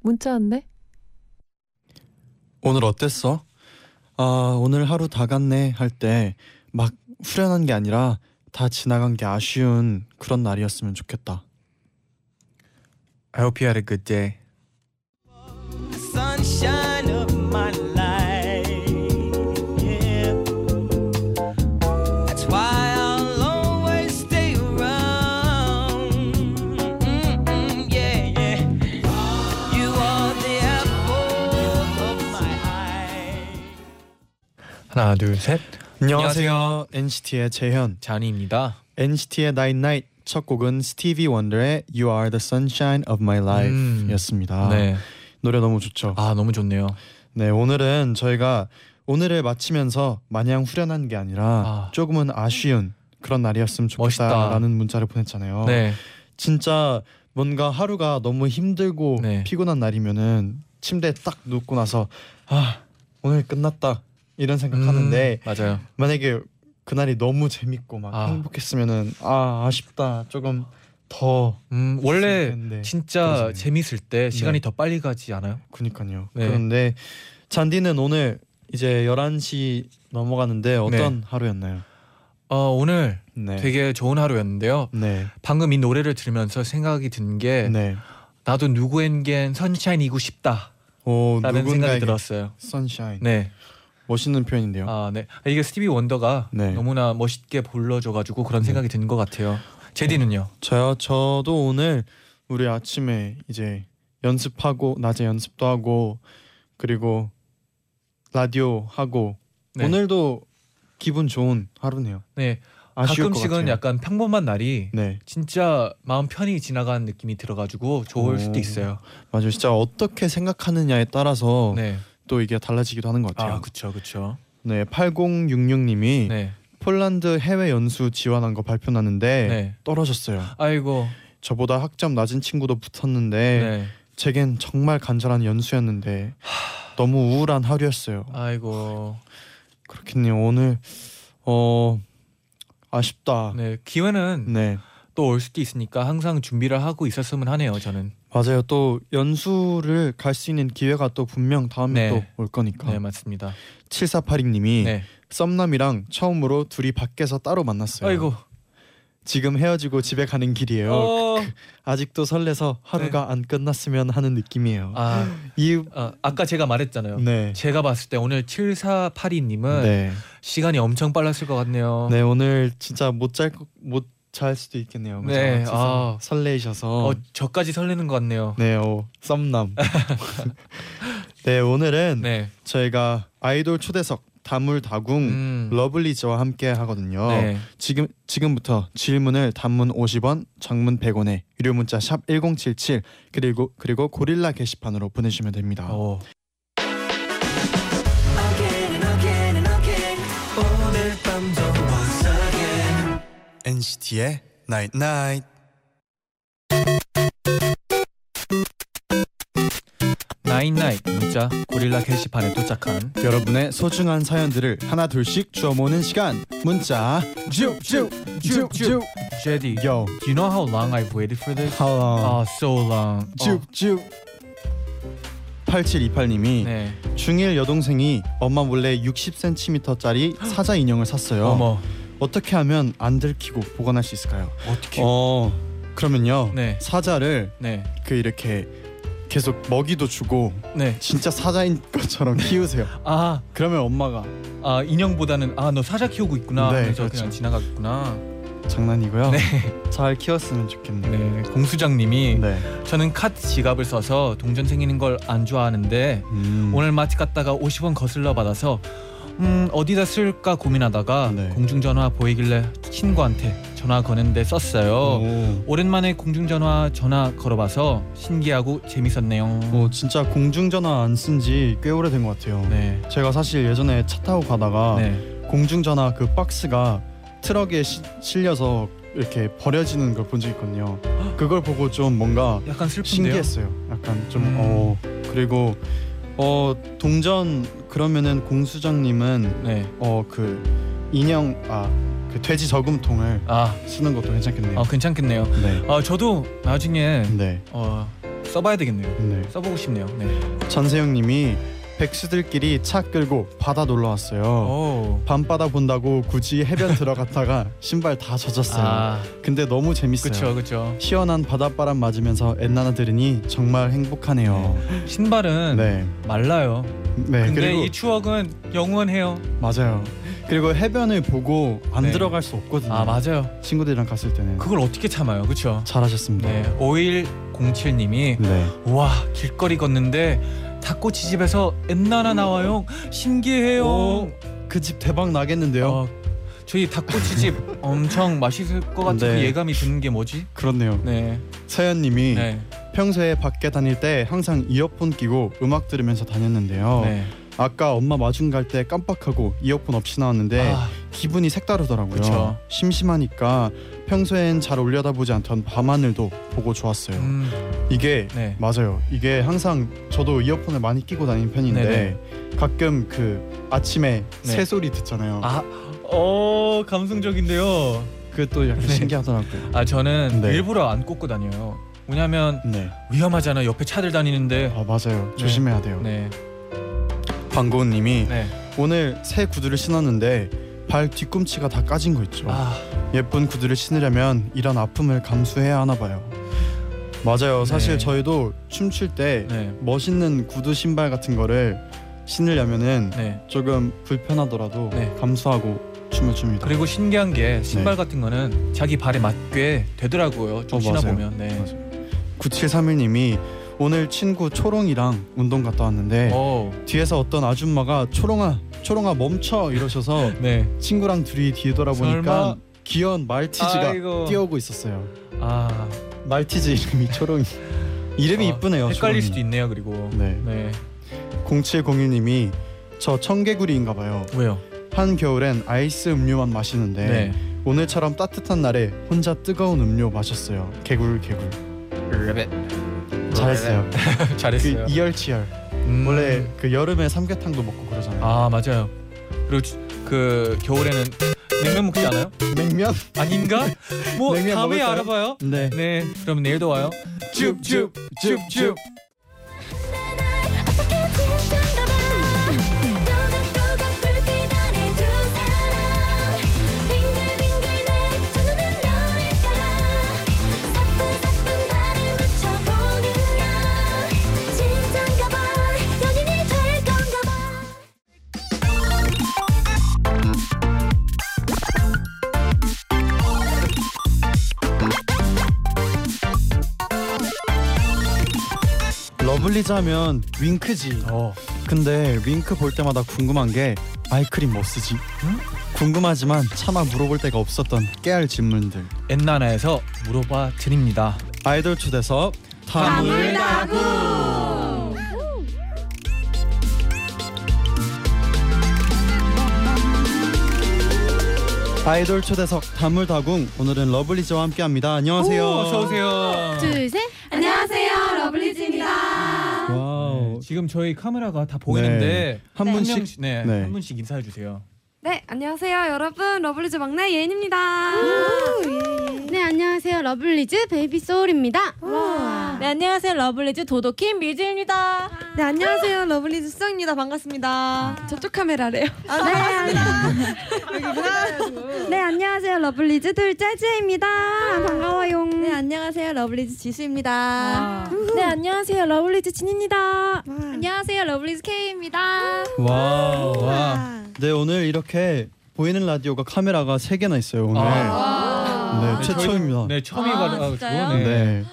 문자 왔네. 오늘 어땠어? 아, 오늘 하루 다 갔네 할 때 막 후련한 게 아니라 다 지나간 게 아쉬운 그런 날이었으면 좋겠다. I hope you had a good day. Sunshine of my life. Yeah. That's why I'll always stay around. 하나 둘 셋. 안녕하세요. NCT의 재현, 잔이입니다. NCT의 night night 첫 곡은 Stevie Wonder의 You Are the Sunshine of My Life였습니다. 네. 노래 너무 좋죠. 아, 너무 좋네요. 네, 오늘은 저희가 오늘을 마치면서 마냥 후련한 게 아니라 조금은 아쉬운 그런 날이었으면 좋겠다라는 문자를 보냈잖아요. 네. 진짜 뭔가 하루가 너무 힘들고 피곤한 날이면은 침대에 딱 눕고 나서 아, 오늘 끝났다. 이런 생각하는데 맞아요. 만약에 그날이 너무 재밌고 막 행복했으면은 아쉽다 조금 더 원래 진짜 재밌을 때 시간이 더 빨리 가지 않아요? 그니까요. 네. 그런데 잔디는 오늘 이제 11시 넘어가는데 어떤 하루였나요? 오늘 되게 좋은 하루였는데요. 방금 이 노래를 들으면서 생각이 든 게 나도 누구에겐 선샤인이고 싶다 라는 생각이 들었어요. 선샤인. 네. 멋있는 표현인데요. 아, 네. 이게 스티비 원더가 너무나 멋있게 불러줘가지고 그런 생각이 든 것 같아요. 제디는요? 저도 오늘 우리 아침에 이제 연습하고 낮에 연습도 하고 그리고 라디오 하고 오늘도 기분 좋은 하루네요. 네. 가끔씩은 약간 평범한 날이 진짜 마음 편히 지나간 느낌이 들어가지고 좋을 수도 있어요. 맞아요. 진짜 어떻게 생각하느냐에 따라서 또 이게 달라지기도 하는 것 같아요. 아, 그렇죠, 그렇죠. 네, 8066님이 폴란드 해외 연수 지원한 거 발표났는데 떨어졌어요. 아이고. 저보다 학점 낮은 친구도 붙었는데 제겐 정말 간절한 연수였는데 너무 우울한 하루였어요. 아이고. 그렇겠네요. 오늘 아쉽다. 네, 기회는 또 올 수도 있으니까 항상 준비를 하고 있었으면 하네요. 저는. 맞아요. 또 연수를 갈 수 있는 기회가 또 분명 다음에 또 올 거니까. 네, 맞습니다. 7482님이 썸남이랑 처음으로 둘이 밖에서 따로 만났어요. 아이고. 지금 헤어지고 집에 가는 길이에요. 아직도 설레서 하루가 안 끝났으면 하는 느낌이에요. 아까 제가 말했잖아요. 제가 봤을 때 오늘 7482님은 시간이 엄청 빨랐을 것 같네요. 네, 오늘 진짜 못 잘 수도 있겠네요. 그렇죠? 네, 설레이셔서 저까지 설레는 것 같네요. 네, 썸남. 네, 오늘은 저희가 아이돌 초대석 다물다궁 러블리즈와 함께 하거든요. 지금부터 질문을 단문 50원, 장문 100원에 유료 문자 샵 1077 그리고 고릴라 게시판으로 보내주시면 됩니다. NCT의 Night Night. Night Night 문자 고릴라 게시판에 도착한 여러분의 소중한 사연들을 하나 둘씩 주워 모으는 시간. 문자 줍줍줍줍. Shady, yo, do you know how long I've waited for this? How long? Oh, so long. 줍줍. 8728님이 중1 여동생이 엄마 몰래 60cm짜리 사자 인형을 샀어요. 어머. 어떻게 하면 안 들키고 보관할 수 있을까요? 어떻게? 그러면요. 사자를 이렇게 계속 먹이도 주고 진짜 사자인 것처럼 키우세요. 아, 그러면 엄마가 인형보다는 너 사자 키우고 있구나. 그래서 그냥 지나갔구나. 장난이고요. 잘 키웠으면 좋겠네요. 공수장님이 저는 카드 지갑을 써서 동전 생기는 걸 안 좋아하는데 오늘 마트 갔다가 50원 거슬러 받아서 어디다 쓸까 고민하다가 네. 공중전화 보이길래 친구한테 전화 거는데 썼어요. 오. 오랜만에 공중전화 전화 걸어봐서 신기하고 재밌었네요. 진짜 공중전화 안 쓴 지 꽤 오래된 것 같아요. 네. 제가 사실 예전에 차 타고 가다가 네. 공중전화 그 박스가 트럭에 실려서 이렇게 버려지는 걸 본 적이 있거든요. 그걸 보고 좀 뭔가 약간 슬픈데요? 신기했어요. 약간 좀 그리고 동전 그러면은 공수장님은 네. 그 인형 그 돼지 저금통을 쓰는 것도 괜찮겠네요. 괜찮겠네요. 네. 저도 나중에 네. 써봐야 되겠네요. 네. 써보고 싶네요. 네. 전세영님이 백수들끼리 차 끌고 바다 놀러 왔어요. 오. 밤바다 본다고 굳이 해변 들어갔다가 신발 다 젖었어요. 근데 너무 재밌어요. 그쵸, 그쵸. 시원한 바닷바람 맞으면서 엔나나 들으니 정말 행복하네요. 네. 신발은 네. 말라요. 네. 근데 그리고 이 추억은 영원해요. 맞아요. 그리고 해변을 보고 안 네. 들어갈 수 없거든요. 맞아요. 친구들이랑 갔을 때는 그걸 어떻게 참아요. 그쵸? 잘하셨습니다. 네. 5107님이 네. 우와 길거리 걷는데 닭꼬치집에서 엔나나 나와요. 신기해요. 그 집 대박 나겠는데요. 저희 닭꼬치집 엄청 맛있을 것 같은 네. 그 예감이 드는 게 뭐지? 그렇네요. 네. 서현님이 네. 평소에 밖에 다닐 때 항상 이어폰 끼고 음악 들으면서 다녔는데요. 네. 아까 엄마 마중 갈 때 깜빡하고 이어폰 없이 나왔는데 기분이 색다르더라고요. 그쵸. 심심하니까 평소엔 잘 올려다보지 않던 밤하늘도 보고 좋았어요. 이게 네. 맞아요. 이게 항상 저도 이어폰을 많이 끼고 다니는 편인데 네네. 가끔 그 아침에 네. 새소리 듣잖아요. 감성적인데요. 그게 또 약간 네. 신기하더라고요. 저는 네. 일부러 안 꽂고 다녀요. 왜냐면 네. 위험하잖아요. 옆에 차들 다니는데. 맞아요. 네. 조심해야 돼요. 네. 방고은님이 네. 오늘 새 구두를 신었는데 발 뒤꿈치가 다 까진 거 있죠. 예쁜 구두를 신으려면 이런 아픔을 감수해야 하나 봐요. 맞아요. 사실 네. 저희도 춤출 때 네. 멋있는 구두 신발 같은 거를 신으려면은 네. 조금 불편하더라도 네. 감수하고 춤을 춥니다. 그리고 신기한 게 신발 네. 같은 거는 자기 발에 맞게 되더라고요. 좀 신어보면. 네. 맞아요. 9731님이 오늘 친구 초롱이랑 운동 갔다 왔는데 뒤에서 어떤 아줌마가 초롱아 멈춰 이러셔서 네. 친구랑 둘이 뒤에 돌아보니까 설마? 귀여운 말티즈가 뛰어오고 있었어요. 말티즈 이름이 초롱이. 이름이 이쁘네요. 헷갈릴 초롱이. 수도 있네요. 그리고 네. 네. 0701님이 저 청개구리인가 봐요. 왜요? 한겨울엔 아이스 음료만 마시는데 네. 오늘처럼 따뜻한 날에 혼자 뜨거운 음료 마셨어요. 개굴 잘했어요. 잘했어요. 그 이열치열. 원래 그 여름에 삼계탕도 먹고 그러잖아요. 맞아요. 그리고 그 겨울에는 냉면 먹지 않아요? 냉면? 아닌가? 뭐 냉면 다음에 먹을까요? 알아봐요. 네. 네. 그럼 내일도 와요. 줍줍줍줍. 러블리즈 하면 윙크지. 근데 윙크 볼 때마다 궁금한 게 아이크림 뭐 쓰지? 응? 궁금하지만 차마 물어볼 데가 없었던 깨알 질문들 엔나나에서 물어봐 드립니다. 아이돌 초대석 다물다궁. 아이돌 초대석 다물다궁. 오늘은 러블리즈와 함께합니다. 안녕하세요. 어서 오세요. 둘 셋. 안녕하세요. 러블리즈입니다. 와우. 네, 지금 저희 카메라가 다 보이는데 네. 한 분씩 인사해 주세요. 네, 안녕하세요 여러분. 러블리즈 막내 예은입니다. 네, 안녕하세요 러블리즈 베이비 소울입니다. 네, 안녕하세요 러블리즈 도도킴 미즈입니다. 네, 안녕하세요 러블리즈 수정입니다. 반갑습니다. 저쪽 카메라래요. 네, 반갑습니다. 네, 안녕하세요 러블리즈 둘째 지혜입니다. 반가워요. 네, 안녕하세요 러블리즈 지수입니다. 네, 안녕하세요 러블리즈 진입니다. 안녕하세요 러블리즈 K입니다. 와. 네, 오늘 이렇게 보이는 라디오가 카메라가 3개나 있어요. 오늘 네, 최초입니다. 네, 처음이거든요. 네.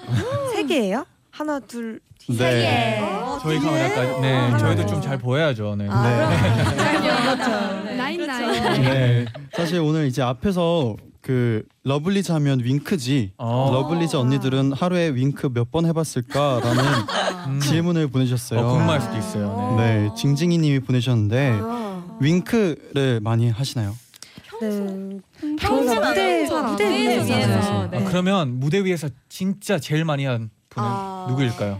3개예요? 하나 둘 세 개. 네. 저희 카메라까지. 네, 아, 저희도 좀 잘 보여야죠. 네. 나잇나잇. 네. 사실 오늘 이제 앞에서 그 러블리즈 하면 윙크지. 러블리즈 언니들은 하루에 윙크 몇 번 해봤을까라는 질문을 보내주셨어요. 궁금할 수도 있어요. 네, 네. 징징이님이 보내셨는데 윙크를 많이 하시나요? 네. 평소 무대 위에서. 네. 아, 그러면 무대 위에서 진짜 제일 많이 한 분은 누구일까요?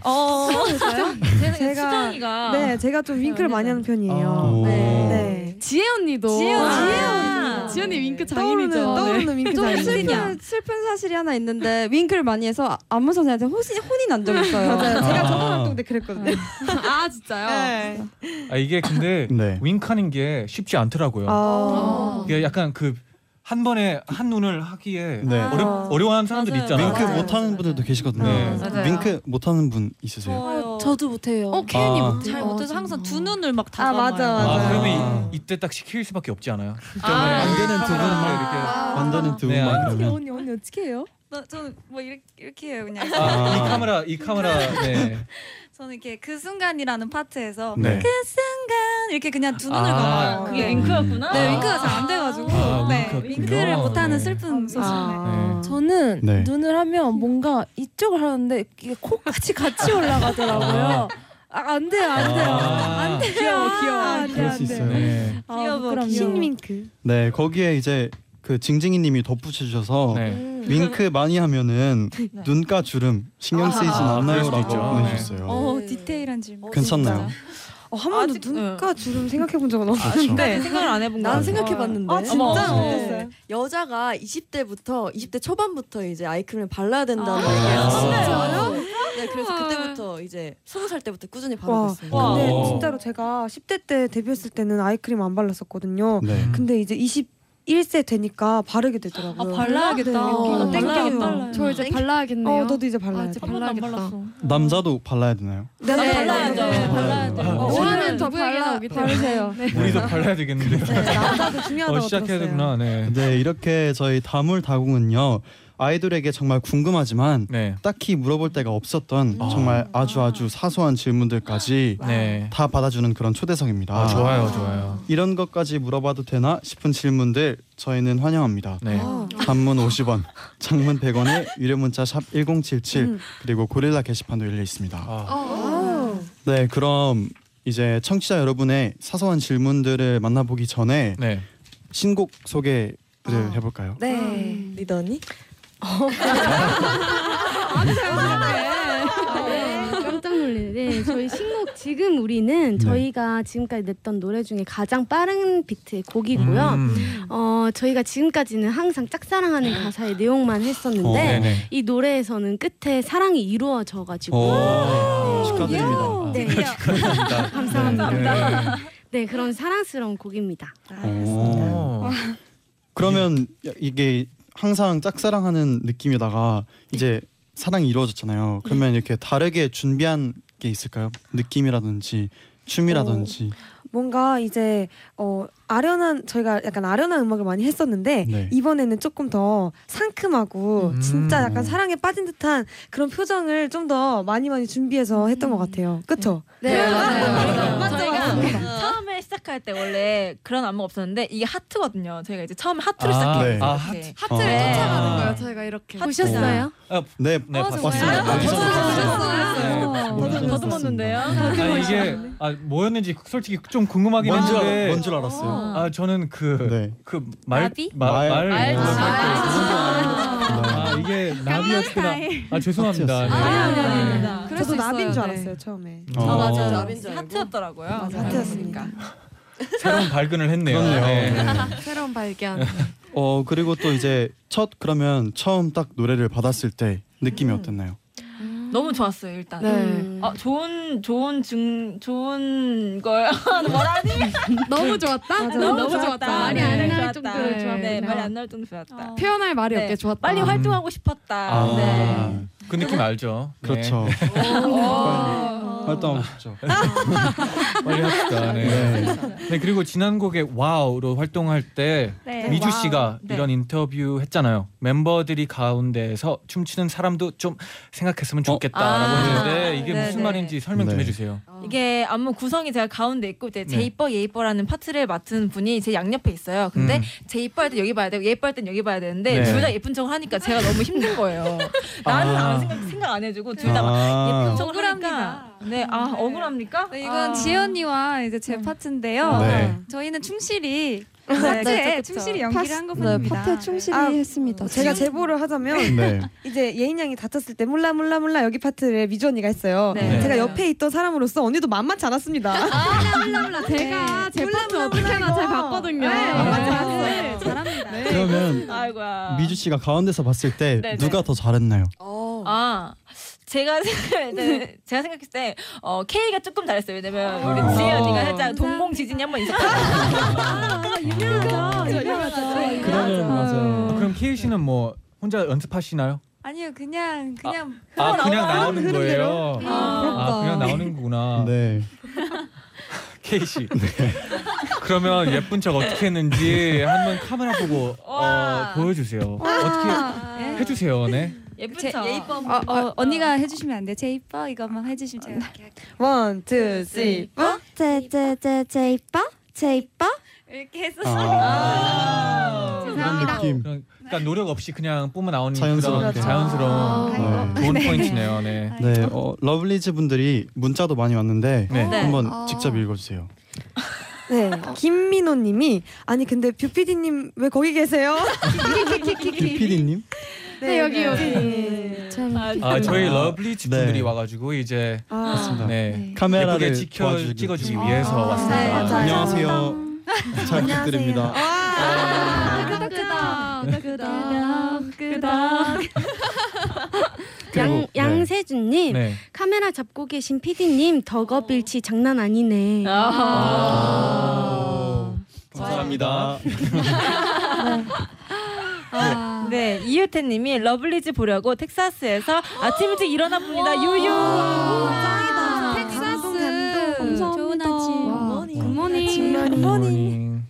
제가 네, 제가 좀 윙크를 많이 하는 편이에요. 네. 네. 지혜 언니도. 지혜 언니 윙크 장인이죠. 떠오르는 윙크 장인. 슬픈 사실이 하나 있는데 윙크를 많이 해서 안무 선생님한테 혼이 난 적 있어요. 맞아요. 제가 저번 활동 때 그랬거든요. 아 진짜요? 네. 아 이게 근데 네. 윙크하는 게 쉽지 않더라고요. 이게 약간 그 한 번에 한 눈을 하기에 네. 어려워하는 사람들이 있잖아요. 윙크 못하는 분들도 계시거든요. 네. 윙크 못하는 분 있으세요? 저도 못해요. 케인이 잘 못해서 항상 두 눈을 막 다감아요. 맞아. 그러면 이때 딱 시킬 수밖에 없지 않아요? 안되는 두 분만 이렇게 안되는 두 분만. 네, 언니 어떻게 해요? 저는 뭐 이렇게 해요 그냥. 이 카메라 네. 저는 이렇게 그 순간이라는 파트에서 네. 그 순간 이렇게 그냥 두 눈을 감아요. 그게 윙크였구나? 네, 윙크가 잘 안 돼가지고 네, 윙크를 못하는 슬픈 소식이네요. 저는 네. 눈을 하면 뭔가 이쪽을 하는데 이게 코까지 같이 올라가더라고요. 안 돼요. 귀여워. 그럴 수 있어요. 네. 그럼 신윙크. 네, 거기에 이제 그 징징이님이 덧붙여주셔서 윙크 많이 하면은 눈가 주름 신경 쓰이진 않나요라고 보내주셨어요. 디테일한 질문. 괜찮나요? 한 번도 눈가 주름 생각해본 적은 없는데 생각을 안 해본 거예요. 난 생각해봤는데 진짜 못했어요. 여자가 20대 초반부터 이제 아이크림을 발라야 된다는 얘기예요. 진짜요? 네, 그래서 그때부터 이제 20살 때부터 꾸준히 바르고 있어요. 근데 진짜로 제가 10대 때 데뷔했을 때는 아이크림 안 발랐었거든요. 근데 이제 21세 되니까 바르게 되더라고요. 발라야겠다. 땡겨요. 저 이제 발라야겠네요. 너도 이제 발라야지. 남자도 발라야 되나요? 네, 발라야 돼요. 오늘은 더 바르세요. 우리도 발라야 되겠는데. 남자도 중요하다고 시작해야 되구나. 네, 이렇게 저희 다물다궁은요. 아이돌에게 정말 궁금하지만 네. 딱히 물어볼 데가 없었던 정말 아주 사소한 질문들까지 네. 다 받아주는 그런 초대석입니다. 좋아요. 이런 것까지 물어봐도 되나 싶은 질문들 저희는 환영합니다. 네. 단문 50원, 장문 100원에 유료 문자 샵 1077 그리고 고릴라 게시판도 열려 있습니다. 네, 그럼 이제 청취자 여러분의 사소한 질문들을 만나보기 전에 네. 신곡 소개를 해볼까요? 네, 리더 언니? 아주 잘하시네. 깜짝 놀리네. 저희 신곡 지금 우리는 저희가 지금까지 냈던 노래 중에 가장 빠른 비트의 곡이고요. 저희가 지금까지는 항상 짝사랑하는 가사의 내용만 했었는데 이 노래에서는 끝에 사랑이 이루어져가지고 축하드립니다. 네. 감사합니다. 네, 그런 사랑스러운 곡입니다. 알겠습니다. 그러면 이게 항상 짝사랑하는 느낌에다가 이제 사랑이 이루어졌잖아요. 그러면 이렇게 다르게 준비한 게 있을까요? 느낌이라든지 춤이라든지. 뭔가 이제 저희가 약간 아련한 음악을 많이 했었는데 이번에는 조금 더 상큼하고 진짜 약간 사랑에 빠진 듯한 그런 표정을 좀 더 많이 준비해서 했던 것 같아요. 그쵸? 네, 맞아요. 처음에 시작할 때 원래 그런 안무가 없었는데 이게 하트거든요. 저희가 이제 처음에 하트로 시작해요. 하트를 쫓아가는 거예요. 저희가 이렇게. 보셨어요? 네, 봤습니다. 더듬었는데요? 이게 뭐였는지 솔직히 좀 궁금하긴 했는데 뭔 줄 알았어요? 저는 이게 나비였구나. 죄송합니다. 아닙니다. 저도 나비인 줄 알았어요 처음에. 맞아요. 나비인 줄 알고. 하트였더라고요. 하트였으니까. 새로운 발견을 했네요. 새로운 발견. 그리고 또 이제 처음 딱 노래를 받았을 때 느낌이 어땠나요? 너무 좋았어요 일단. 좋은 걸 뭐라니? 너무 좋았다. 너무 좋았다. 말이 안 나올 정도로 좋았다. 네, 말이 안 나올 정도로 좋았다. 표현할 말이 없게 좋았다. 빨리 활동하고 싶었다. 그 느낌 알죠? 그렇죠. 활동 없죠. 빨리 합시다. 네. 네, 그리고 지난 곡에 와우로 활동할 때 네. 미주 씨가 네. 이런 인터뷰 했잖아요. 멤버들이 가운데에서 춤추는 사람도 좀 생각했으면 좋겠다라고 했는데 이게 네네. 무슨 말인지 설명 좀 해주세요. 이게 안무 구성이 제가 가운데 있고 이제 제이뻐 예이뻐라는 파트를 맡은 분이 제 양옆에 있어요. 근데 제이뻐 할 때 여기 봐야 되고 예뻐 할 땐 여기 봐야 되는데 둘 다 예쁜 척을 하니까 제가 너무 힘든 거예요. 나는 생각 안 해주고 둘 다 막 예쁜 척을 하니까 네, 아 억울합니까? 네, 이건 지연이와 이제 제 파트인데요. 네. 저희는 충실히 파트에 네, 충실히 연기를 한 것뿐입니다. 네, 파트에 충실히 했습니다. 제가 제보를 하자면 네. 이제 예인 양이 다쳤을 때 몰라 여기 파트를 미주 언니가 했어요. 네. 제가 옆에 있던 사람으로서 언니도 만만치 않았습니다. 몰라 제가 제 파트 어떻게 하나 잘 봤거든요. 네, 만만치 않았어요. 잘합니다. 네. 그러면 아이고야. 미주 씨가 가운데서 봤을 때 네, 누가 더 잘했나요? 제가 생각했을 때 K가 조금 잘했어요. 왜냐면 우리 지혜 언니가 살짝 동공 지진이 한번 있었거든요. 유명하죠. 그러면 맞아요. 그럼 K 씨는 뭐 혼자 연습하시나요? 아니요, 그냥 그냥 나오는 거예요. 그냥 나오는 거구나. 네. K 씨. 그러면 예쁜 척 어떻게 했는지 한번 카메라 보고 보여주세요. 어떻게 해주세요, 네. 예쁜 척. 언니가 해주시면 안 돼요. 제 이뻐 이것만 해주시면 제가 이렇게 할게요. 1, 2, 3, 4. 제 이뻐, 제 이뻐 이렇게 했었어요. 죄송합니다. 그러니까 노력 없이 그냥 뿜어 나오는 자연스러운 좋은 포인트네요. 네. 네. 러블리즈 분들이 문자도 많이 왔는데 한번 직접 읽어주세요. 네, 김민호님이 아니 근데 뷰피디님 왜 거기 계세요? 뷰피디님? 네, 여기. 저희 러블리즈 분들이 와가지고 이제 네, 카메라를 찍어주기 위해서 왔습니다. 안녕하세요. 잘 부탁드립니다. 양세준님 카메라 잡고 계신 PD님 덕업일치 장난 아니네. 감사합니다. 네, 이유태님이 러블리즈 보려고 텍사스에서 아침 일찍 일어납니다. 유유. 짱이다. 텍사스. 좋은 아침. 굿모닝.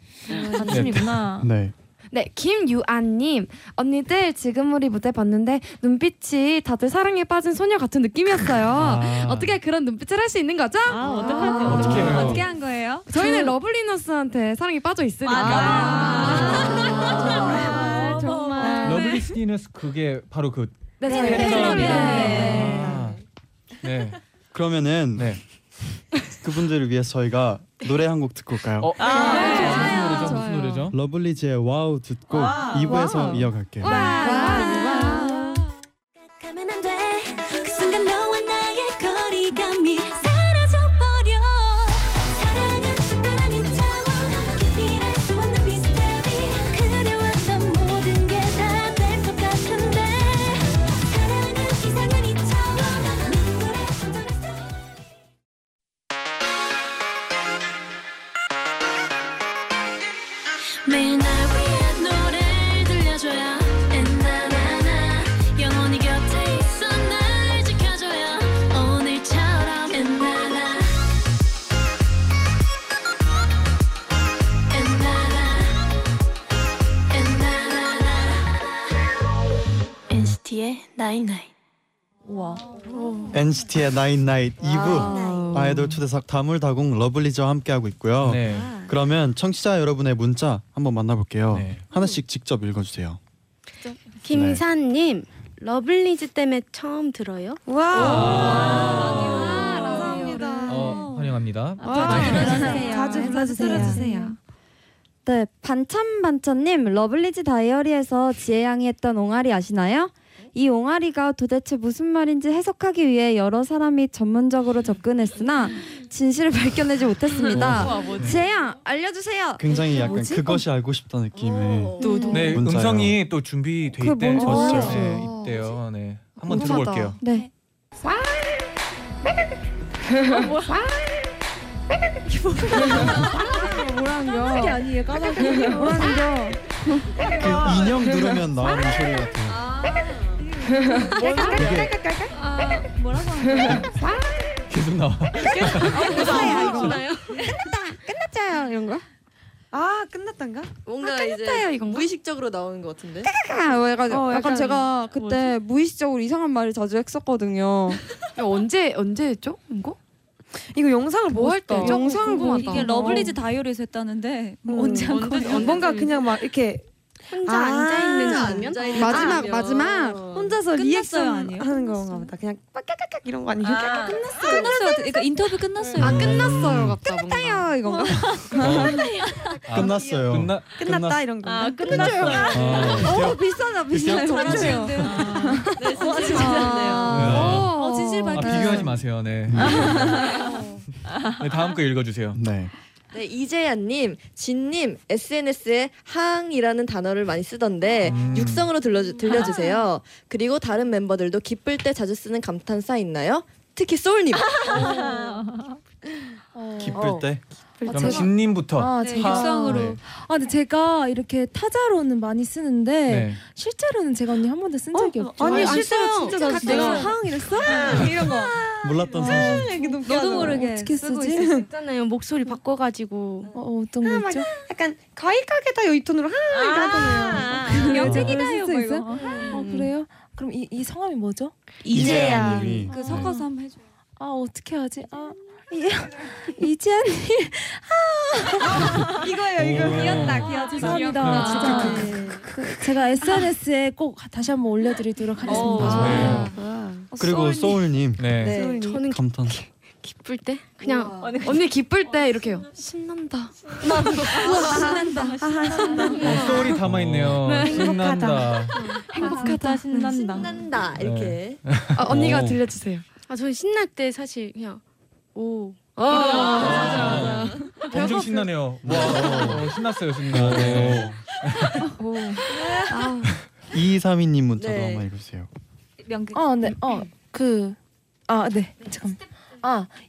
아침이구나. 네. 네, 김유안님 언니들 지금 우리 무대 봤는데 눈빛이 다들 사랑에 빠진 소녀 같은 느낌이었어요. 어떻게 그런 눈빛을 할 수 있는 거죠? 어떻게 한 거예요? 저희는 러블리너스한테 사랑에 빠져 있으니까. 정말 러블리너스 그게 바로 그 팬덤이에요. 네, 그러면은 그분들을 위해서 저희가 노래 한 곡 듣고 올까요? 무슨 노래죠? 러블리즈의 와우 듣고 2부에서 이어갈게요. night night. 우와. NCT의 night night 2부 아이돌 초대석 다물다궁 러블리즈와 함께하고 있고요. 네. 그러면 청취자 여러분의 문자 한번 만나볼게요. 네. 하나씩 직접 읽어주세요. 김사님 러블리즈 때문에 처음 들어요. 감사합니다. 환영합니다. 자주 불러주세요. 네, 반찬반찬님 러블리즈 다이어리에서 지혜양이 했던 옹알이 아시나요? 이 옹알이가 도대체 무슨 말인지 해석하기 위해 여러 사람이 전문적으로 접근했으나 진실을 밝혀내지 못했습니다. 지혜양 알려주세요. 굉장히 약간 뭐지? 그것이 알고 싶다 느낌의 네, 음성이 또 준비돼 있대. 있대요. 네, 한번 들어볼게요. 네. 까마귀 아니에요. 까마귀 그 인형 누르면 나오는 소리 같아요. 뭐라고 하는 거야? 계속 나와. 끝났어요. 끝났다. 이런 거? 아 끝났단가? 뭔가 끝났다요, 이제 무의식적으로 나오는 것 같은데. 약간 제가 그때 무의식적으로 이상한 말을 자주 했었거든요. 언제 했죠? 이거? 이거 영상을 뭐 할 때? 영상을 궁금하다. 이게 러블리즈 다이어리에서 했다는데 언제 한 거예요? 뭔가 그냥 막 이렇게 혼자 앉아있는 장면? 마지막! 혼자서 리액션 하는 건가 보다. 그냥 깍깍깍 이런 거 아니에요? 끝났어요. 그러니까 인터뷰 끝났어요. 아 끝났어요. 끝났다요 이건가? 끝났어요. 끝났다 이런 건가? 아 끝났어요. 오 비슷하다. 잘하세요. 네 진실 밝네요. 진실 밝네요. 비교하지 마세요. 네. 다음 거 읽어주세요. 네. 네, 이재야님, 진님 SNS에 항이라는 단어를 많이 쓰던데 육성으로 들려주세요. 그리고 다른 멤버들도 기쁠 때 자주 쓰는 감탄사 있나요? 특히 소울님. 기쁠 때? 그럼 진님부터. 네, 육성으로. 네. 근데 제가 이렇게 타자로는 많이 쓰는데 실제로는 제가 언니 한 번도 쓴 적이 없죠. 아니 실제로 진짜 내가 항 이랬어? 이런 거. 몰랐던 사실. 너도 모르게 어떻게 쓰지? 있잖아요. 목소리 바꿔가지고. 어떤 거 있죠? 약간 가이가게다요 이 톤으로 이렇게 하잖아요. 영생이다요 뭐 이거. 그래요? 그럼 이 성함이 뭐죠? 이재야님. 그 섞어서 한번 해줘요. 어떻게 하지? 이지연님 이거요. 귀엽다. 죄송합니다. 진짜 제가 SNS에 꼭 다시 한번 올려드리도록 하겠습니다. 그리고 소울님, 저는 감탄. 기쁠 때? 그냥 언니 기쁠 때 이렇게요. 신난다. 신난다. 소울이 담아 있네요. 신난다. 행복하다. 신난다. 이렇게. 언니가 들려주세요. 저는 신날 때 사실 그냥. 오. 맞아. 엄청 신나네요. 와, 신났어요, 신나. 232님 문자도 한번 읽으세요. 잠깐만.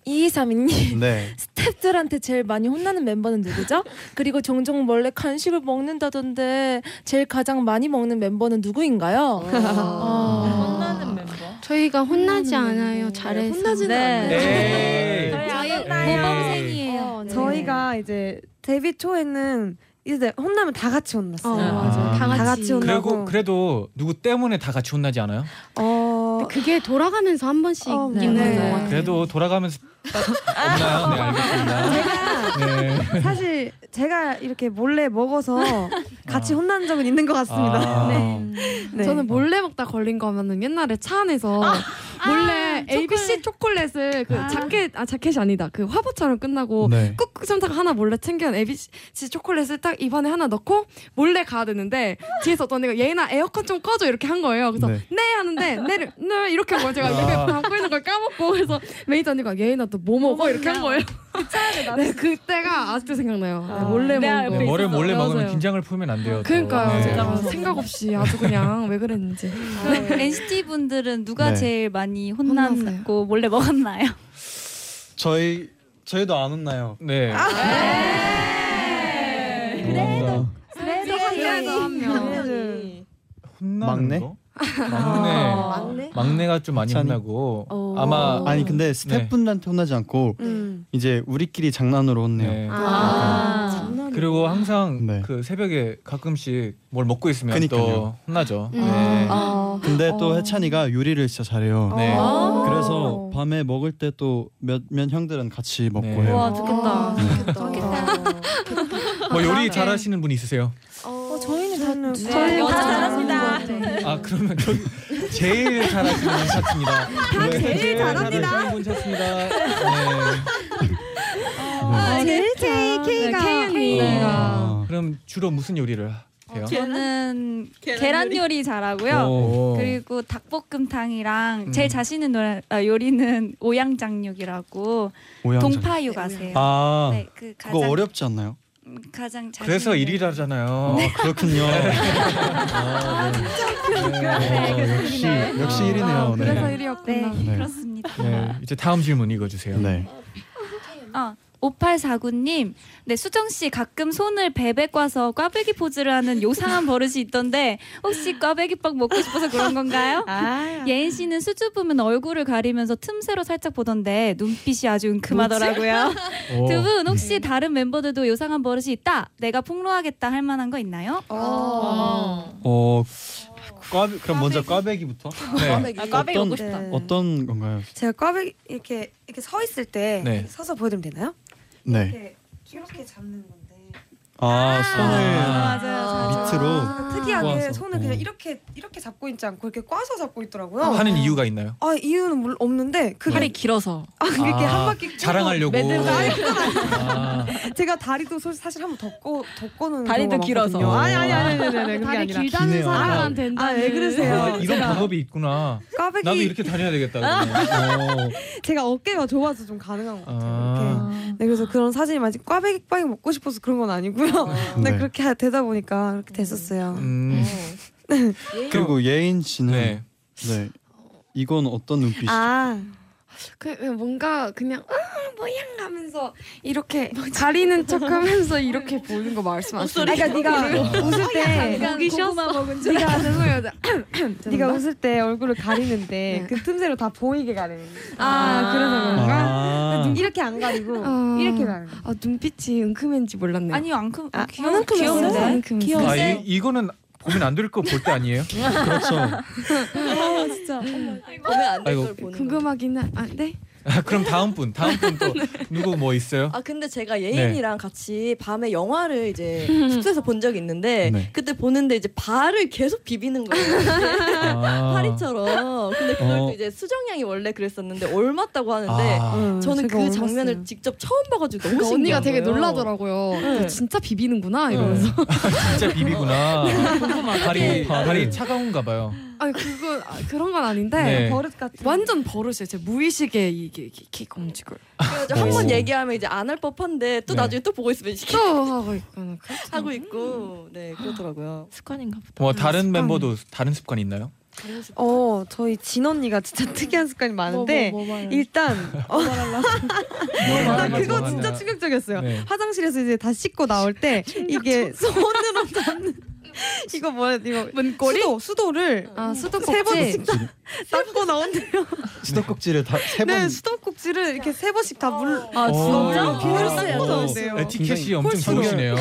232님. 스태프들한테 제일 많이 혼나는 멤버는 누구죠? 그리고 종종 몰래 간식을 먹는다던데 제일 가장 많이 먹는 멤버는 누구인가요? 혼나는 멤버? 저희가 혼나지 않아요. 잘해서. 혼나지는 않아요. 모범생이에요. 저희가 이제 데뷔 초에는 이제 혼나면 다 같이 혼났어요. 다 같이 혼나고. 그리고 그래도 누구 때문에 다 같이 혼나지 않아요? 그게 돌아가면서 한 번씩 있는 것 같아요. 그래도 돌아가면서 없나요? 네, 알겠습니다. 사실 제가 이렇게 몰래 먹어서 같이 혼난 적은 있는 것 같습니다. 저는 몰래 먹다 걸린 거면은 옛날에 차 안에서 몰래 ABC 초콜릿을 그 자켓이 아니다. 그 화보처럼 끝나고 꾹꾹 참다가 하나 몰래 챙겨온 ABC 초콜릿을 딱 입안에 하나 넣고 몰래 가야 되는데 뒤에서 어떤 언니가 얘나 에어컨 좀 꺼줘 이렇게 한 거예요. 그래서 하는데 네 이렇게 한 거예요. 제가 이렇게 담고 있는 걸 까먹고 그래서 매니저 언니가 얘나 또 뭐 먹어 이렇게 한 거예요. 그때가 아직도 생각나요. 몰래 먹는 거. 머리를 몰래 먹으면 긴장을 풀면 안 돼요. 그러니까요. 제가 생각 없이 아주 그냥 왜 그랬는지. NCT 분들은 누가 제일 많이 혼났고 몰래 먹었나요? 저희도 안 혼나요. 네. 그래도 한 명이 혼나는 거? 막내가 좀 많이 혼나고 아마 근데 스태프분들한테 혼나지 않고 이제 우리끼리 장난으로 혼내요. 그리고 항상 그 새벽에 가끔씩 뭘 먹고 있으면 또 혼나죠. 근데 또 해찬이가 요리를 진짜 잘해요. 그래서 밤에 먹을 때 또 몇몇 형들은 같이 먹고 해요. 와 좋겠다. 뭐 요리 잘하시는 분 있으세요? 저희는 다 잘합니다. 그러면 저기 제일 잘하시는 분 찾습니다. 다 제일 잘합니다. 제일 K가. 그럼 주로 무슨 요리를 해요? 저는 계란 요리 잘하고요. 그리고 닭볶음탕이랑 제일 자신 있는 요리는 오양장육이라고 동파육 아세요? 그거 어렵지 않나요? 가장 잘 그래서 1위라잖아요. 그렇군요. 역시 1위네요. 그래서 1위였구나. 그렇습니다. 이제 다음 질문 읽어주세요. 5849님, 네, 수정씨 가끔 손을 베베 꽈서 꽈배기 포즈를 하는 요상한 버릇이 있던데 혹시 꽈배기빵 먹고 싶어서 그런 건가요? 아, 예은씨는 수줍으면 얼굴을 가리면서 틈새로 살짝 보던데 눈빛이 아주 은큼하더라고요. 두 분 혹시 다른 멤버들도 요상한 버릇이 있다, 내가 폭로하겠다 할 만한 거 있나요? 그럼 먼저 꽈배기부터. 네. 아, 꽈배기 먹고 싶다. 네. 어떤 건가요? 제가 꽈배기 이렇게 서 있을 때, 네, 서서 보여드리면 되나요? 네. 이렇게 잡는 건데. 손을 맞아요. 밑으로. 특이하게 꼬아서. 손을 그냥 이렇게 잡고 있지 않고 이렇게 꽈서 잡고 있더라고요. 하는 이유가 있나요? 이유는 없는데 팔이 길어서. 이렇게 한 바퀴 자랑하려고. 제가 다리도 사실 한번 더 꺼는 다리도 길어서. 아니. 다리 길다는 사람만 된다. 왜 그러세요? 이런 방법이 있구나. 꽈배기. 나도 이렇게 다녀야 되겠다. 제가 어깨가 좋아서 좀 가능한 것 같아요. 이렇게. 네, 그래서 그런 사진이 많지. 꽈배기빵이 먹고 싶어서 그런 건 아니고요. 근데 네, 그렇게 되다 보니까 그렇게 됐었어요. 그리고 예인 씨는 네, 이건 어떤 눈빛이죠? 뭔가 그냥 모양하면서 이렇게 가리는 척하면서 이렇게 보는 거 말씀하시는 거예요. 네가 웃을 때 네가 웃을 때 얼굴을 가리는데 그 틈새로 다 보이게 가리는 거예요. 그래서 그런가? 이렇게 안 가리고 이렇게 가리는 거예요. 눈빛이 은큼한지 몰랐네요. 아니요, 귀여운데? 귀여워. 이거는 보면 안 될 거 볼 때 아니에요? 그렇죠. 진짜. 보면 안 될 걸 보는. 궁금하긴 한. 네? 그럼 다음 분 또 누구 뭐 있어요? 근데 제가 예인이랑 같이 밤에 영화를 이제 숙소에서 본 적이 있는데 그때 보는데 이제 발을 계속 비비는 거예요. 파리처럼. 근데 그걸 또 이제 수정 양이 원래 그랬었는데 옮았다고 하는데 저는 그 장면을 올랐어요. 직접 처음 봐가지고 너무 신기한 언니가 거예요. 되게 놀라더라고요. 진짜 비비는구나 이러면서. 진짜 비비구나. 발이 차가운가 봐요. 그런 건 아닌데 버릇 같은. 완전 버릇이에요. 제 무의식에 이게 움직여요. 한번 얘기하면 이제 안 할 법한데 또 나중에 또 보고 있으면 또 하고 있고 네, 그렇더라고요. 습관인가 보다. 다른 습관. 멤버도 다른 습관이 있나요? 저희 진 언니가 진짜 특이한 습관이 많은데 일단 그거 진짜 충격적이었어요. 화장실에서 이제 다 씻고 나올 때 이게 손으로 잡는 이거 뭐야? 이거 문고리? 수도를 수도꼭지 세 번씩 닦고 나온대요. 수도꼭지를 다 세 번. 네, 수도꼭지를 이렇게 세 번씩 다 물. 진짜? 비누로 닦고 나온대요. 에티켓이 엄청 좋으시네요.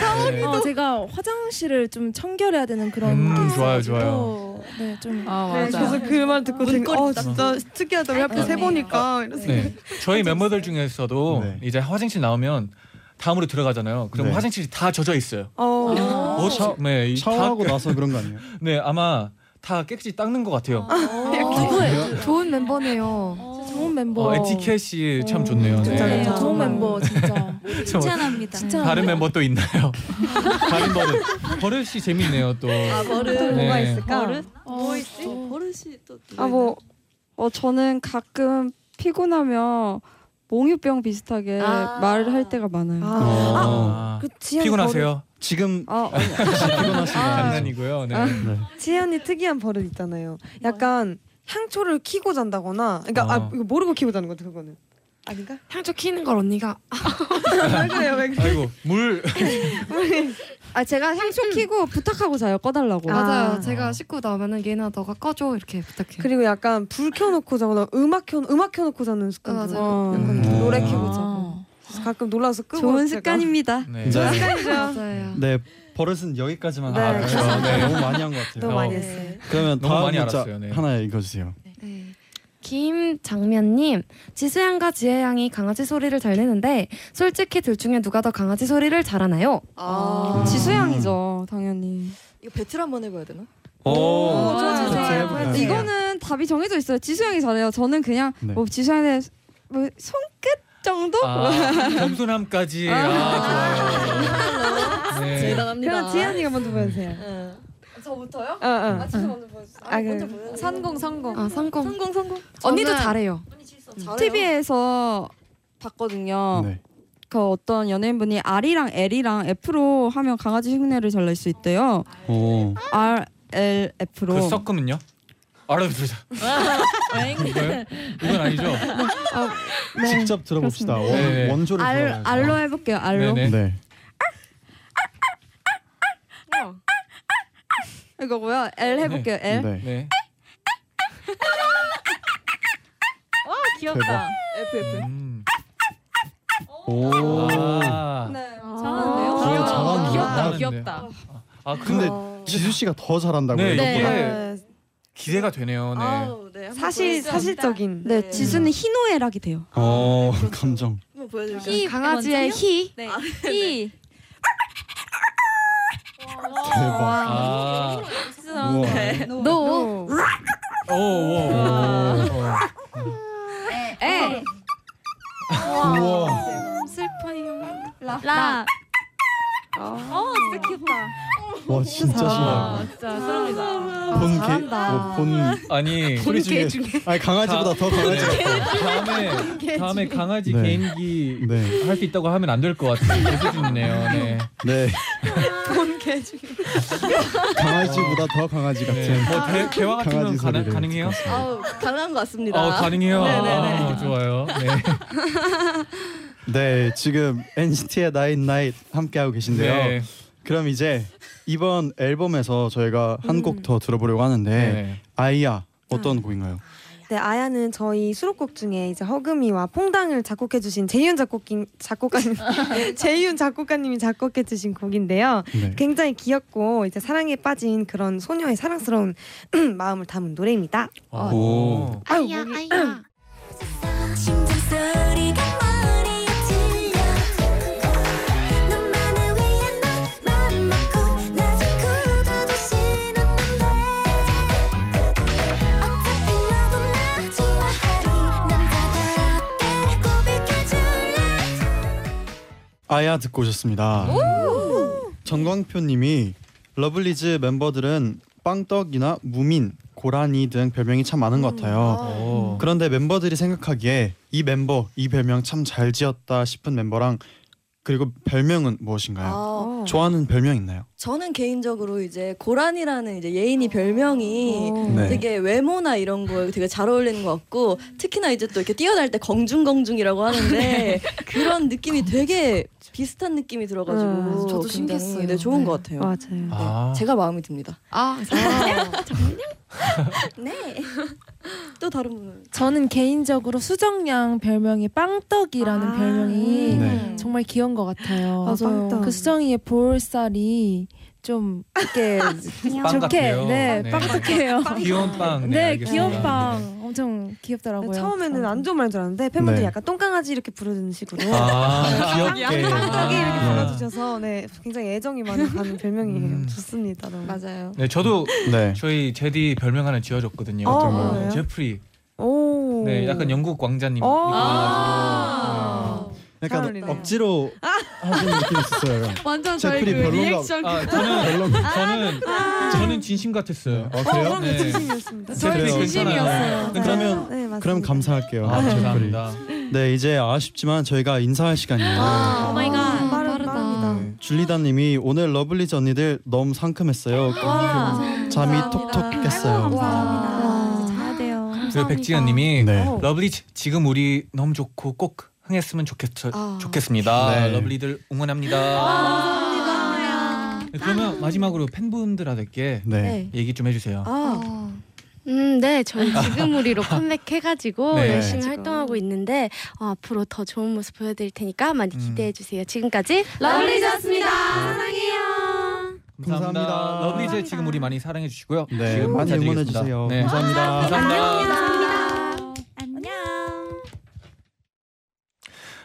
샤워기도. 제가 화장실을 좀 청결해야 되는 그런 게 있어요. 좋아요. 네, 좀. 맞아. 그래서 그 말 듣고 진짜 특이하다. 왜 하필 세 번이니까 이런 생각. 저희 멤버들 중에서도 이제 화장실 나오면 다음으로 들어가잖아요. 그럼 화장실이 다 젖어 있어요. 샤워하고 나서 그런 거 아니에요? 네, 아마 다 깨끗이 닦는 것 같아요. 좋은 멤버네요. 좋은 멤버. 에티켓이 참 좋네요. 네. 좋은 멤버 진짜. 칭찬합니다. 다른 멤버 또 있나요? 다른 버릇이 재밌네요 또. 버릇 또 뭐가 있을까? 버릇? 뭐 있지? 버릇이 또. 저는 가끔 피곤하면 몽유병 비슷하게 말을 할 때가 많아요. 피곤하세요? 지금 피곤하시는 장난이고요. 지연이 특이한 버릇 있잖아요. 약간 향초를 켜고 잔다거나, 그러니까 이거 모르고 켜고 자는 건데 그거는 아닌가? 향초 켜는 걸 언니가 왜 그래요? 아이고 물. 제가 향초 켜고 부탁하고 자요. 꺼달라고. 맞아요. 제가 씻고 나오면은 얘나 너가 꺼줘 이렇게 부탁해. 그리고 약간 불 켜놓고 자거나 음악 켜놓고 자는 습관. 맞아요. 노래 켜고 자고. 가끔 놀라서 끄고. 좋은 습관입니다. 좋은 습관이죠. 맞아요. 네, 버릇은 여기까지만. 너무 많이 한 것 같아요. 너무 많이 했어요. 그러면 다음 문자 하나 읽어주세요. 김장면님, 지수양과 지혜양이 강아지 소리를 잘 내는데 솔직히 둘 중에 누가 더 강아지 소리를 잘하나요? 지수양이죠, 당연히. 이거 배틀 한번 해봐야 되나? 좋아요. 이거는 답이 정해져 있어요. 지수양이 잘해요. 저는 그냥 지수양의 손끝 정도? 겸손함까지. 대단합니다. 그럼 지혜양이가 먼저 보여주세요. 저부터요? 진짜 먼저 보여주세요. 먼저 보여주세요. 성공. 언니도 잘해요. TV에서 봤거든요. 그 어떤 연예인분이 R이랑 L이랑 F로 하면 강아지 흉내를 잘 낼 수 있대요. RLF로. 그 섞으면요? 알아듣습니다. 이건 아니죠? 아, 네. 직접 들어봅시다. 원조를 들어봐야죠. 알로 해볼게요. 알로. 네. 이거고요. L 해볼게요. 네. L. 네. 와 귀엽다. F F. 오. 네. 잘하는데요? 아, 귀엽다. 귀엽다. 아 근데 지수 씨가 더 잘한다고요. 네. 네. 기대가 되네요. 네. 아우, 네. 사실적인. 네. 네. 지수는 희노애락이 돼요. 어 네, 감정. 한번 보여드릴게요. 히 강아지의 히. 네. 히. 대박. 노. 에. 우와. 슬픈 형. 라. 어, 진짜 귀엽다. 와, 진짜 신나. 진짜 사랑이다. 본 아니 소리 중에 아니 강아지보다 더 강아지. 다음에 강아지 개인기 할 수 있다고 하면 안 될 것 같은 기분이네요. 네. 네. 개 중에 강아지보다 더 강아지 같은. 뭐 대화 같은 건 가능해요? 아우 가능한 것 같습니다. 아우 가능해요. 네네네. 아, 좋아요. 네. 네 지금 NCT의 night night 함께 하고 계신데요. 네. 그럼 이제 이번 앨범에서 저희가 한 곡 더 들어보려고 하는데 네. 아이야 어떤 곡인가요? 네, 아야는 저희 수록곡 중에 이제 허금이와 퐁당을 작곡해주신 제이윤 작곡가님이 작곡해주신 곡인데요. 네. 굉장히 귀엽고 이제 사랑에 빠진 그런 소녀의 사랑스러운 마음을 담은 노래입니다. 오. 아야 아야. 아야 듣고 오셨습니다. 전광표님이 러블리즈 멤버들은 빵떡이나 무민, 고라니 등 별명이 참 많은 것 같아요. 그런데 멤버들이 생각하기에 이 별명 참 잘 지었다 싶은 멤버랑 그리고 별명은 무엇인가요? 좋아하는 별명 있나요? 저는 개인적으로 이제 고란이라는 이제 예인이 별명이 되게 외모나 이런 거에 되게 잘 어울리는 것 같고 특히나 이제 또 이렇게 뛰어날 때 공중이라고 하는데 네. 그런 느낌이 되게 비슷한 느낌이 들어가지고 저도 신기했어요. 네, 좋은 것 같아요. 맞아요. 네, 제가 마음에 듭니다. 아 정말? 네. 또 다른 분은? 저는 개인적으로 수정양 별명이 빵떡이라는 별명이 정말 귀여운 것 같아요. 맞아요. 빵떡. 그 수정이의 볼살이 좀 이렇게 좋게 네 빵떡해요. 귀여운 빵. 네 귀여운 빵 엄청 귀엽더라고요. 네, 처음에는 안 좋은 말인 줄 알았는데 팬분들이 약간 똥강아지 이렇게 부르는 식으로 귀엽게 빵떡이 이렇게 불러주셔서 네 굉장히 애정이 많이 가는 별명이에요. 좋습니다. 너무. 맞아요. 네 저도 저희 제디 별명 하나 지어줬거든요. 제프리. 오. 네 약간 영국 왕자님. 약간 어울리네요. 억지로 하시는 느낌이 있었어요. 완전 저희 그 리액션. 저는 진심 같았어요. 아, 그래요? 네. 진심이었습니다. 저희 진심이었어요. 그러면 그럼 감사할게요. 아, 감사합니다. 네 이제 아쉽지만 저희가 인사할 시간이에요. 오 마이 갓 빠르다. 줄리다님이 오늘 러블리즈 언니들 너무 상큼했어요. 잠이 톡톡 깼어요. 자야 돼요. 그리고 백지연님이 러블리즈 지금 우리 너무 좋고 꼭 했으면 좋겠습니다. 네. 러블리들 응원합니다. 감사합니다. 네, 그러면 마지막으로 팬분들한테 얘기 좀 해주세요. 네, 저희 지금 우리로 컴백해가지고 열심히 활동하고 있는데 앞으로 더 좋은 모습 보여드릴 테니까 많이 기대해주세요. 지금까지 러블리즈였습니다. 사랑해요. 감사합니다. 러블리즈 지금 우리 많이 사랑해주시고요. 네, 많이 응원해주세요. 네. 감사합니다.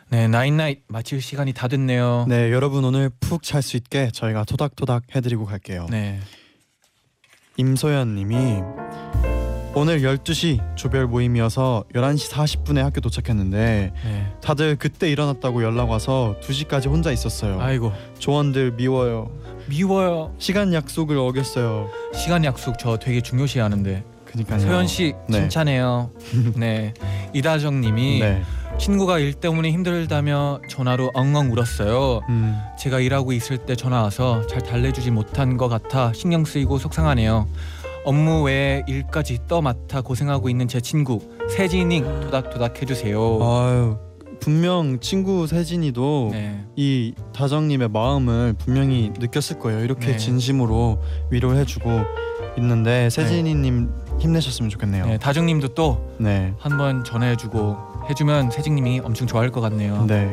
네, 나잇나잇 마칠 시간이 다 됐네요. 네, 여러분 오늘 푹 잘 수 있게 저희가 토닥토닥 해드리고 갈게요. 네. 임소연 님이 오늘 12시 조별 모임이어서 11시 40분에 학교 도착했는데 다들 그때 일어났다고 연락 와서 2시까지 혼자 있었어요. 아이고. 조언들 미워요. 미워요. 시간 약속을 어겼어요. 시간 약속 저 되게 중요시 하는데. 그러니까요. 소연 씨 칭찬해요. 네. 이다정 님이 친구가 일 때문에 힘들다며 전화로 엉엉 울었어요. 제가 일하고 있을 때 전화 와서 잘 달래주지 못한 것 같아 신경 쓰이고 속상하네요. 업무 외에 일까지 떠맡아 고생하고 있는 제 친구 세진이 도닥도닥 해주세요. 아유, 분명 친구 세진이도 네. 이 다정님의 마음을 분명히 느꼈을 거예요. 이렇게 네. 진심으로 위로해주고 있는데 세진이님 네. 힘내셨으면 좋겠네요. 네, 다정님도 또 네. 한번 전해주고 해주면 세진님이 엄청 좋아할 것 같네요. 네,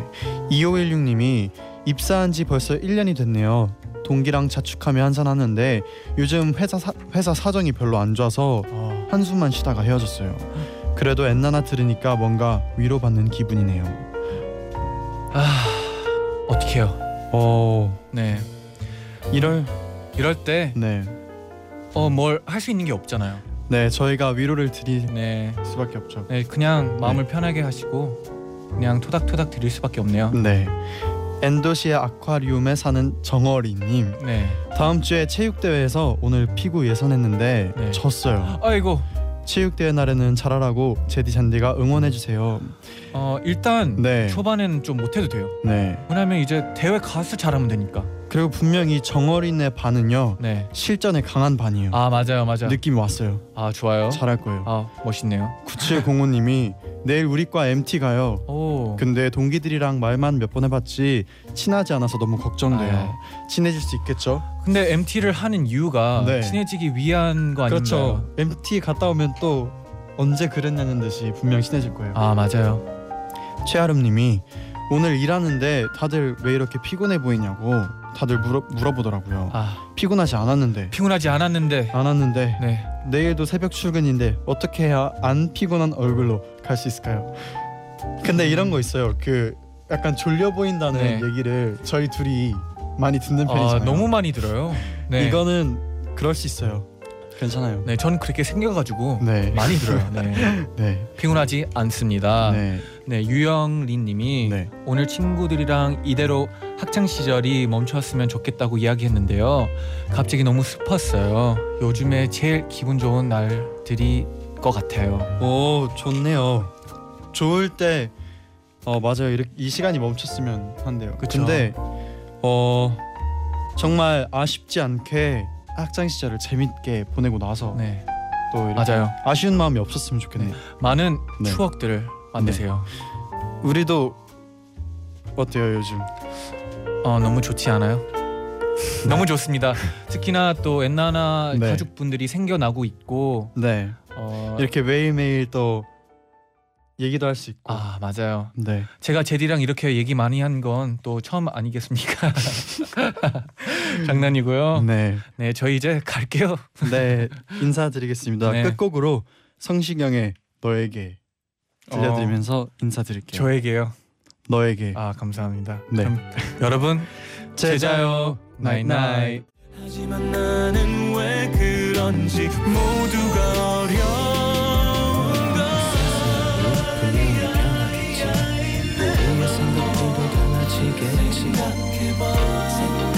2516님이 입사한 지 벌써 1년이 됐네요. 동기랑 자축하며 한잔하는데 요즘 회사 사정이 별로 안 좋아서 한숨만 쉬다가 헤어졌어요. 그래도 엔나나 들으니까 뭔가 위로받는 기분이네요. 아, 어떡해요. 네. 이럴 때 네. 뭘 할 수 있는 게 없잖아요. 네, 저희가 위로를 드릴 네. 수밖에 없죠. 네, 그냥 마음을 네. 편하게 하시고 그냥 토닥토닥 드릴 수밖에 없네요. 네. 엔도시의 아쿠아리움에 사는 정어리님 네. 다음 주에 체육대회에서 오늘 피구 예선했는데 네. 졌어요. 아이고. 체육대회 날에는 잘하라고 제디 잔디가 응원해주세요. 일단 네. 초반에는 좀 못해도 돼요. 네. 왜냐면 이제 대회 가서 잘하면 되니까. 그리고 분명히 정어린의 반은요 네. 실전에 강한 반이에요. 아 맞아요. 느낌이 왔어요. 아 좋아요. 잘할 거예요. 아 멋있네요. 9705님이 내일 우리과 MT 가요. 오. 근데 동기들이랑 말만 몇 번 해봤지 친하지 않아서 너무 걱정돼요. 아. 친해질 수 있겠죠? 근데 MT를 하는 이유가 네. 친해지기 위한 거 그렇죠. 아닌가요? 그렇죠. MT 갔다 오면 또 언제 그랬냐는 듯이 분명 친해질 거예요. 아 맞아요. 최아름님이 오늘 일하는데 다들 왜 이렇게 피곤해 보이냐고 다들 물어보더라고요. 아. 피곤하지 않았는데 네. 내일도 새벽 출근인데 어떻게 해야 안 피곤한 얼굴로 갈 수 있을까요? 근데 이런 거 있어요. 그 약간 졸려 보인다는 네. 얘기를 저희 둘이 많이 듣는 편이잖아요. 너무 많이 들어요. 네. 이거는 그럴 수 있어요. 괜찮아요. 네, 전 그렇게 생겨가지고 네. 많이 들어요. 네. 네. 피곤하지 않습니다. 네, 네 유영린님이 네. 오늘 친구들이랑 이대로 학창 시절이 멈췄으면 좋겠다고 이야기했는데요. 갑자기 너무 슬펐어요. 요즘에 제일 기분 좋은 날들이 것 같아요. 오, 좋네요. 좋을 때 맞아요. 이렇게 이 시간이 멈췄으면 한대요. 그쵸? 근데 정말 아쉽지 않게. 학창 시절을 재밌게 보내고 나서 네. 또 이렇게 맞아요. 아쉬운 마음이 없었으면 좋겠네요. 네. 많은 네. 추억들을 만드세요. 네. 우리도 어때요 요즘? 너무 좋지 않아요? 네. 너무 좋습니다. 특히나 또 엔나나 네. 가족분들이 생겨나고 있고 네. 이렇게 매일매일 또 얘기도 할 수 있고. 아 맞아요. 네. 제가 제디랑 이렇게 얘기 많이 한 건 또 처음 아니겠습니까? 장난이고요. 네. 네, 저희 이제 갈게요. 네, 인사드리겠습니다. 네. 끝곡으로 성시경의 너에게 들려드리면서 인사드릴게요. 저에게요. 너에게. 아 감사합니다. 네. 그럼, 여러분 제자요 나잇 나잇. 하지만 나는 왜 그런지 모두가 어려. 생각보다 달라지겠지. 생각해봐.